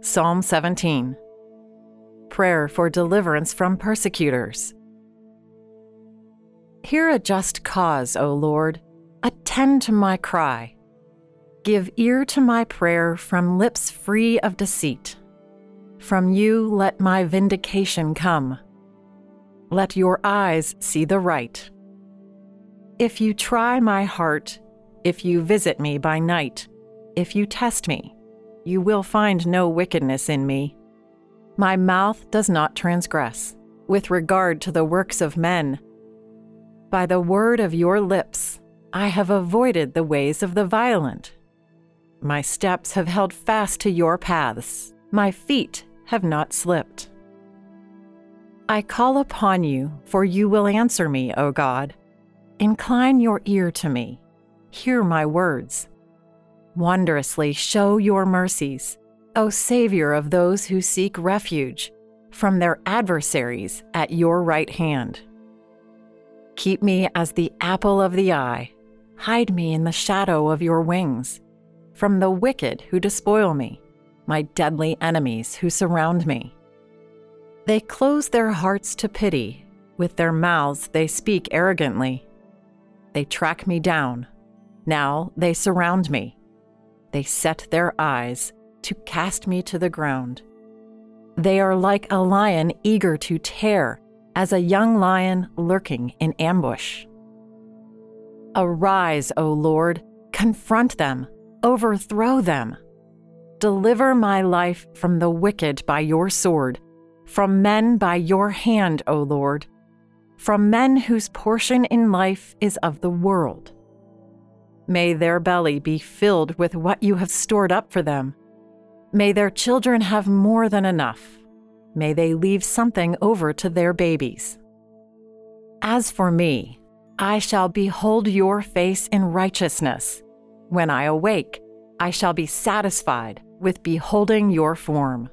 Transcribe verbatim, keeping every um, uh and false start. Psalm seventeen. Prayer for deliverance from persecutors. Hear a just cause, O Lord. Attend to my cry. Give ear to my prayer from lips free of deceit. From you let my vindication come. Let your eyes see the right. If you try my heart, if you visit me by night, if you test me, you will find no wickedness in me. My mouth does not transgress with regard to the works of men. By the word of your lips, I have avoided the ways of the violent. My steps have held fast to your paths. My feet have not slipped. I call upon you, for you will answer me, O God. Incline your ear to me. Hear my words. Wondrously show your mercies, O Savior of those who seek refuge from their adversaries at your right hand. Keep me as the apple of the eye. Hide me in the shadow of your wings, from the wicked who despoil me, my deadly enemies who surround me. They close their hearts to pity. With their mouths they speak arrogantly. They track me down. Now they surround me. They set their eyes to cast me to the ground. They are like a lion eager to tear, as a young lion lurking in ambush. Arise, O Lord, confront them, overthrow them. Deliver my life from the wicked by your sword, from men by your hand, O Lord, from men whose portion in life is of the world. May their belly be filled with what you have stored up for them. May their children have more than enough. May they leave something over to their babies. As for me, I shall behold your face in righteousness. When I awake, I shall be satisfied with beholding your form.